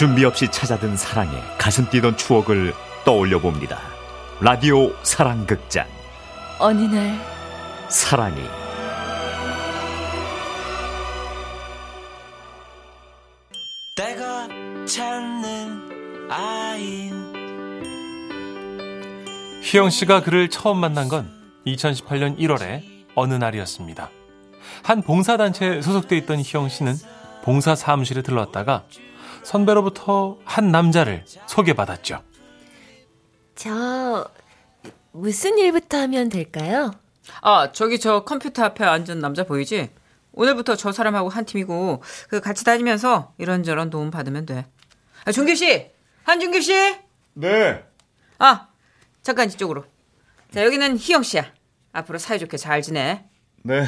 준비 없이 찾아든 사랑에 가슴 뛰던 추억을 떠올려봅니다. 라디오 사랑극장 어느날 사랑이. 내가 찾는 아인. 희영씨가 그를 처음 만난 건 2018년 1월의 어느 날이었습니다. 한 봉사단체에 소속돼 있던 희영씨는 봉사 사무실에 들러왔다가 선배로부터 한 남자를 소개받았죠. 저 무슨 일부터 하면 될까요? 아, 저기 저 컴퓨터 앞에 앉은 남자 보이지? 오늘부터 저 사람하고 한 팀이고 그 같이 다니면서 이런저런 도움 받으면 돼. 아, 준규씨! 한준규씨! 네! 아, 잠깐 이쪽으로. 자, 여기는 희영씨야. 앞으로 사이좋게 잘 지내. 네.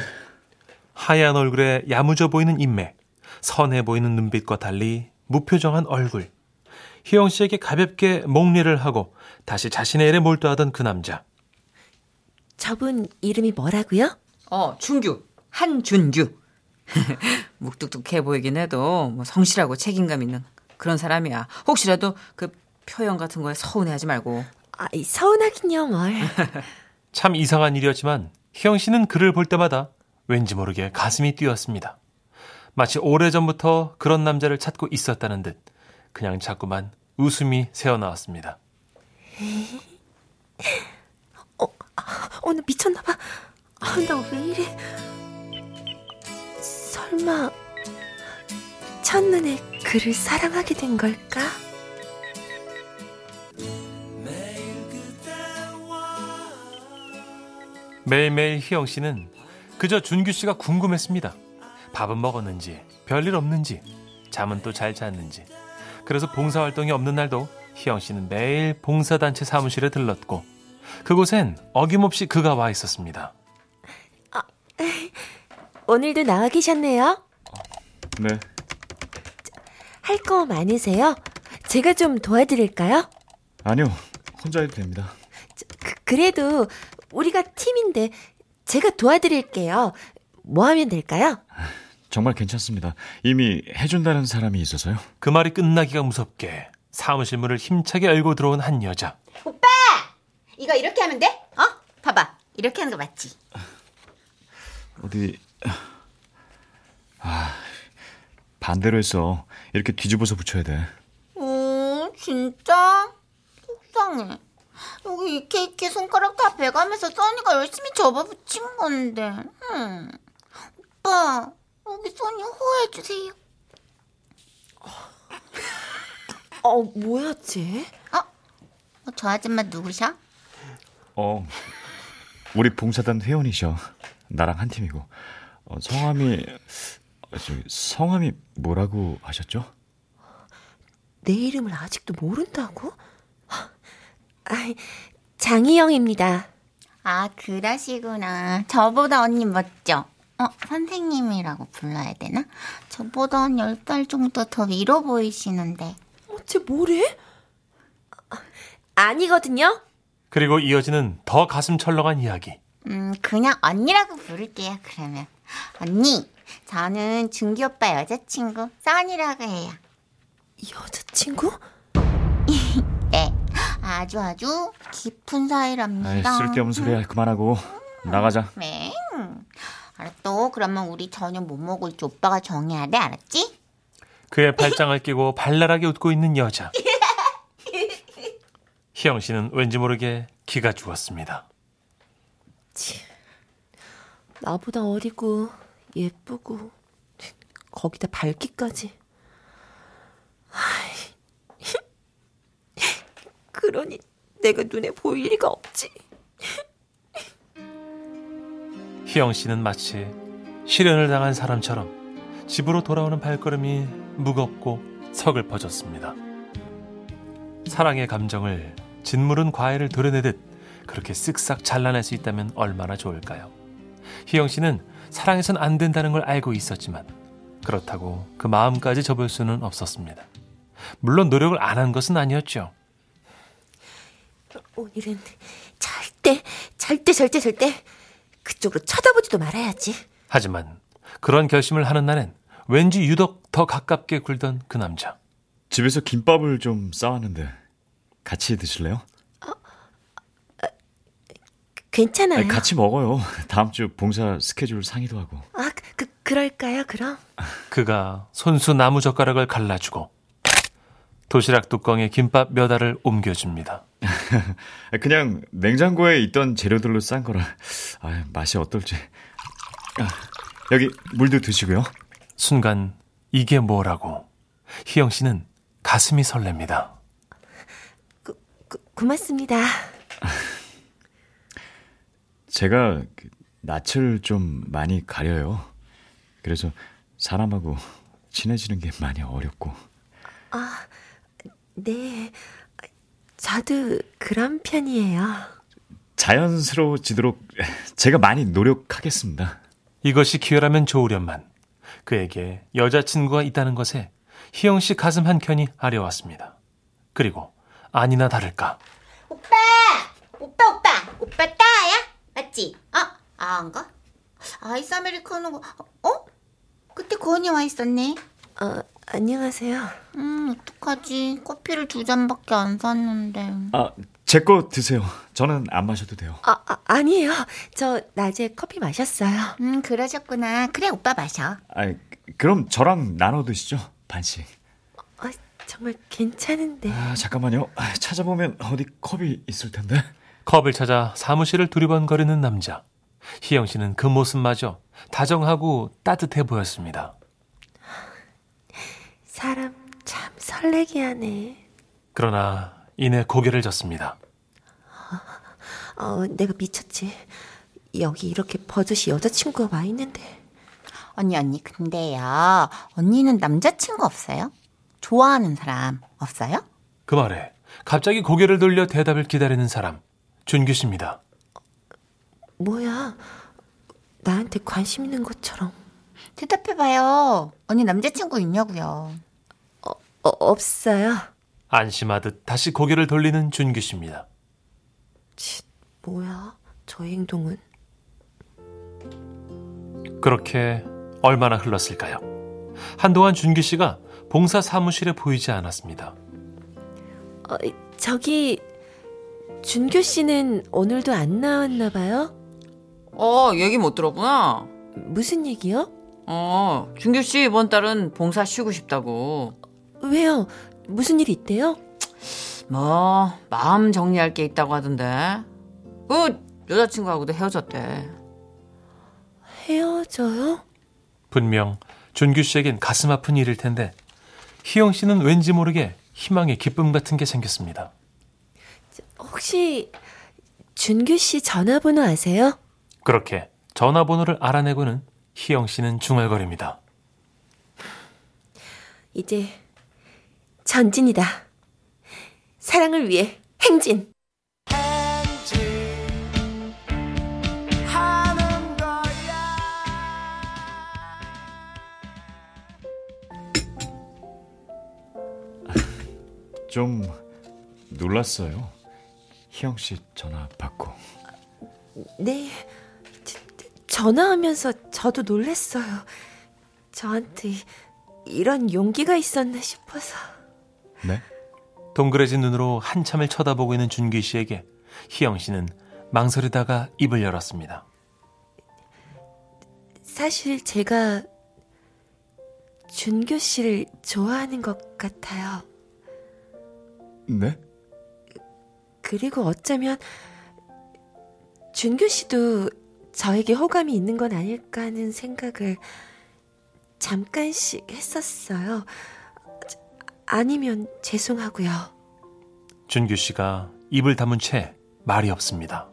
하얀 얼굴에 야무져 보이는 인맥, 선해 보이는 눈빛과 달리 무표정한 얼굴. 희영씨에게 가볍게 목례를 하고 다시 자신의 일에 몰두하던 그 남자. 저분 이름이 뭐라고요? 준규. 한준규. 묵뚝뚝해 보이긴 해도 뭐 성실하고 책임감 있는 그런 사람이야. 혹시라도 그 표현 같은 거에 서운해하지 말고. 아, 서운하긴요 뭘. 참 이상한 일이었지만 희영씨는 그를 볼 때마다 왠지 모르게 가슴이 뛰었습니다. 마치 오래전부터 그런 남자를 찾고 있었다는 듯 그냥 자꾸만 웃음이 새어나왔습니다. 나 미쳤나봐. 나 왜 이래. 설마 첫눈에 그를 사랑하게 된 걸까? 매일매일 희영씨는 그저 준규씨가 궁금했습니다. 밥은 먹었는지, 별일 없는지, 잠은 또 잘 잤는지. 그래서 봉사활동이 없는 날도 희영씨는 매일 봉사단체 사무실에 들렀고 그곳엔 어김없이 그가 와 있었습니다. 오늘도 나와 계셨네요. 네. 할 거 많으세요? 제가 좀 도와드릴까요? 아니요, 혼자 해도 됩니다. 그래도 우리가 팀인데 제가 도와드릴게요. 뭐 하면 될까요? 정말 괜찮습니다. 이미 해준다는 사람이 있어서요. 그 말이 끝나기가 무섭게 사무실 문을 힘차게 열고 들어온 한 여자. 오빠! 이거 이렇게 하면 돼? 봐봐. 이렇게 하는 거 맞지? 어디... 반대로 했어. 이렇게 뒤집어서 붙여야 돼. 진짜? 속상해. 여기 이렇게 손가락 다 베가면서 써니가 열심히 접어붙인 건데. 오빠, 여기 써니 호호해주세요. 뭐야 쟤? 저 아줌마 누구셔? 우리 봉사단 회원이셔. 나랑 한 팀이고. 성함이 뭐라고 하셨죠? 내 이름을 아직도 모른다고? 장희영입니다. 아, 그러시구나. 저보다 언니 멋져. 선생님이라고 불러야 되나? 저보다 한 10살 정도 더 위로 보이시는데. 쟤 뭐래? 아니거든요. 그리고 이어지는 더 가슴 철렁한 이야기. 그냥 언니라고 부를게요, 그러면. 언니, 저는 준기 오빠 여자친구 써니라고 해요. 여자친구? 네, 아주 깊은 사이랍니다. 쓸데없는 소리야, 그만하고 나가자. 네, 알았어. 그러면 우리 저녁 뭐 먹을지 오빠가 정해야 돼, 알았지? 그의 팔짱을 끼고 발랄하게 웃고 있는 여자. 희영씨는 왠지 모르게 기가 죽었습니다. 나보다 어리고 예쁘고 거기다 밝기까지. 그러니 내가 눈에 보일 리가 없지. 희영씨는 마치 실연을 당한 사람처럼 집으로 돌아오는 발걸음이 무겁고 서글퍼졌습니다. 사랑의 감정을 짓무른 과일을 도려내듯 그렇게 쓱싹 잘라낼 수 있다면 얼마나 좋을까요? 희영씨는 사랑해선 안 된다는 걸 알고 있었지만 그렇다고 그 마음까지 접을 수는 없었습니다. 물론 노력을 안 한 것은 아니었죠. 오늘은 절대 그쪽으로 쳐다보지도 말아야지. 하지만 그런 결심을 하는 날엔 왠지 유독 더 가깝게 굴던 그 남자. 집에서 김밥을 좀 싸왔는데 같이 드실래요? 괜찮아요. 아니, 같이 먹어요. 다음 주 봉사 스케줄 상의도 하고. 아, 그럴까요, 그럼? 그가 손수 나무젓가락을 갈라주고 도시락 뚜껑에 김밥 몇 알을 옮겨줍니다. 그냥 냉장고에 있던 재료들로 싼 거라 아, 맛이 어떨지. 아, 여기 물도 드시고요. 순간 이게 뭐라고 희영 씨는 가슴이 설렙니다. 고맙습니다. 제가 낯을 좀 많이 가려요. 그래서 사람하고 친해지는 게 많이 어렵고. 아, 네. 저도 그런 편이에요. 자연스러워지도록 제가 많이 노력하겠습니다. 이것이 기회라면 좋으련만 그에게 여자친구가 있다는 것에 희영 씨 가슴 한켠이 아려왔습니다. 그리고 아니나 다를까. 오빠! 오빠 따야? 맞지? 아안가? 아이스 아메리카노 그때 건이 와 있었네. 안녕하세요. 어떡하지? 커피를 2잔밖에 안 샀는데. 아, 제 거 드세요. 저는 안 마셔도 돼요. 아니에요. 저 낮에 커피 마셨어요. 그러셨구나. 그래, 오빠 마셔. 아, 그럼 저랑 나눠 드시죠. 반씩. 정말 괜찮은데. 아, 잠깐만요. 찾아보면 어디 컵이 있을 텐데. 컵을 찾아 사무실을 두리번거리는 남자. 희영 씨는 그 모습마저 다정하고 따뜻해 보였습니다. 사람 참 설레게 하네. 그러나 이내 고개를 젓습니다. 내가 미쳤지. 여기 이렇게 버젓이 여자친구가 와 있는데. 언니 근데요, 언니는 남자친구 없어요? 좋아하는 사람 없어요? 그 말에 갑자기 고개를 돌려 대답을 기다리는 사람, 준규 씨입니다. 뭐야, 나한테 관심 있는 것처럼 대답해봐요. 언니 남자친구 있냐고요. 없어요. 안심하듯 다시 고개를 돌리는 준규 씨입니다. 뭐야, 저 행동은. 그렇게 얼마나 흘렀을까요? 한동안 준규 씨가 봉사 사무실에 보이지 않았습니다. 저기 준규 씨는 오늘도 안 나왔나 봐요? 얘기 못 들었구나. 무슨 얘기요? 준규 씨 이번 달은 봉사 쉬고 싶다고. 왜요? 무슨 일이 있대요? 뭐 마음 정리할 게 있다고 하던데. 여자친구하고도 헤어졌대. 헤어져요? 분명 준규 씨에겐 가슴 아픈 일일 텐데 희영 씨는 왠지 모르게 희망의 기쁨 같은 게 생겼습니다. 혹시 준규 씨 전화번호 아세요? 그렇게 전화번호를 알아내고는 희영 씨는 중얼거립니다. 이제 전진이다. 사랑을 위해 행진. 행진하는 거야. 좀 놀랐어요. 희영 씨 전화 받고. 네, 전화하면서 저도 놀랐어요. 저한테 이런 용기가 있었나 싶어서. 네? 동그래진 눈으로 한참을 쳐다보고 있는 준기 씨에게 희영 씨는 망설이다가 입을 열었습니다. 사실 제가 준규 씨를 좋아하는 것 같아요. 네? 그리고 어쩌면 준규 씨도 저에게 호감이 있는 건 아닐까 하는 생각을 잠깐씩 했었어요. 아니면 죄송하고요. 준규 씨가 입을 다문 채 말이 없습니다.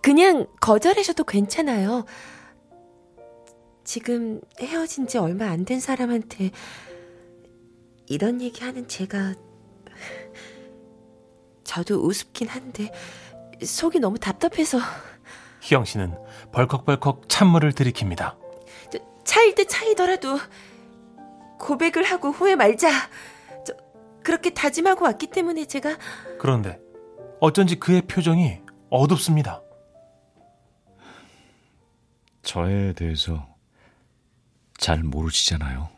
그냥 거절하셔도 괜찮아요. 지금 헤어진 지 얼마 안 된 사람한테 이런 얘기하는 제가 저도 우습긴 한데 속이 너무 답답해서. 희영 씨는 벌컥벌컥 찬물을 들이킵니다. 차일 때 차이더라도 고백을 하고 후회 말자. 그렇게 다짐하고 왔기 때문에 제가. 그런데 어쩐지 그의 표정이 어둡습니다. 저에 대해서 잘 모르시잖아요.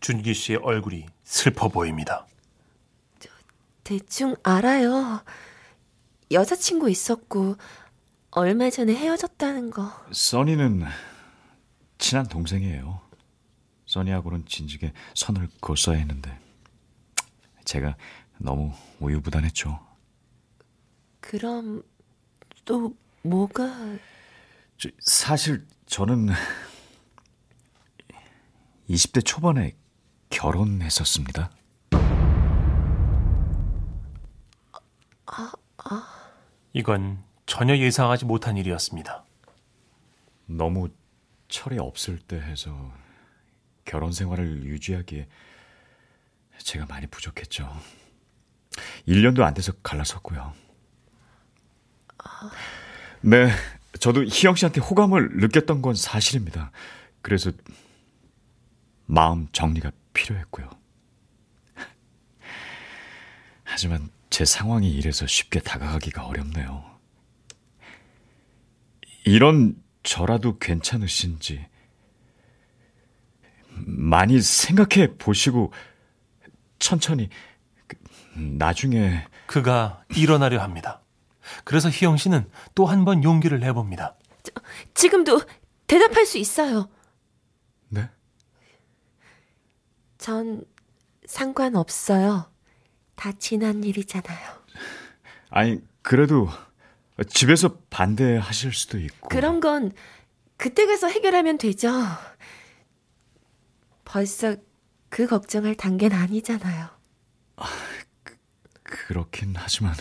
준기 씨의 얼굴이 슬퍼 보입니다. 저, 대충 알아요. 여자친구 있었고 얼마 전에 헤어졌다는 거. 써니는 친한 동생이에요. 써니하고는 진지게 선을 그었어야 했는데 제가 너무 우유부단했죠. 그럼 또 뭐가... 사실 저는 20대 초반에 결혼했었습니다. 이건 전혀 예상하지 못한 일이었습니다. 너무 철이 없을 때 해서 결혼 생활을 유지하기에 제가 많이 부족했죠. 1년도 안 돼서 갈라섰고요. 네, 저도 희영 씨한테 호감을 느꼈던 건 사실입니다. 그래서 마음 정리가 필요했고요. 하지만 제 상황이 이래서 쉽게 다가가기가 어렵네요. 이런 저라도 괜찮으신지 많이 생각해 보시고 천천히 나중에... 그가 일어나려 합니다. 그래서 희영 씨는 또 한 번 용기를 내봅니다. 지금도 대답할 수 있어요. 네? 전 상관없어요. 다 지난 일이잖아요. 아니, 그래도 집에서 반대하실 수도 있고. 그런 건 그때 가서 해결하면 되죠. 벌써 그 걱정할 단계는 아니잖아요. 아, 그렇긴 하지만...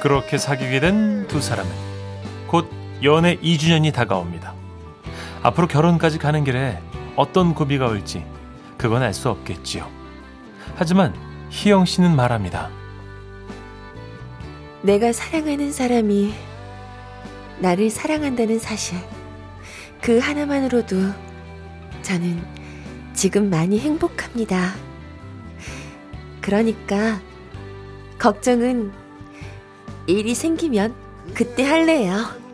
그렇게 사귀게 된 두 사람은 곧 연애 2주년이 다가옵니다. 앞으로 결혼까지 가는 길에 어떤 고비가 올지 그건 알 수 없겠지요. 하지만 희영 씨는 말합니다. 내가 사랑하는 사람이 나를 사랑한다는 사실, 그 하나만으로도 저는 지금 많이 행복합니다. 그러니까 걱정은 일이 생기면 그때 할래요.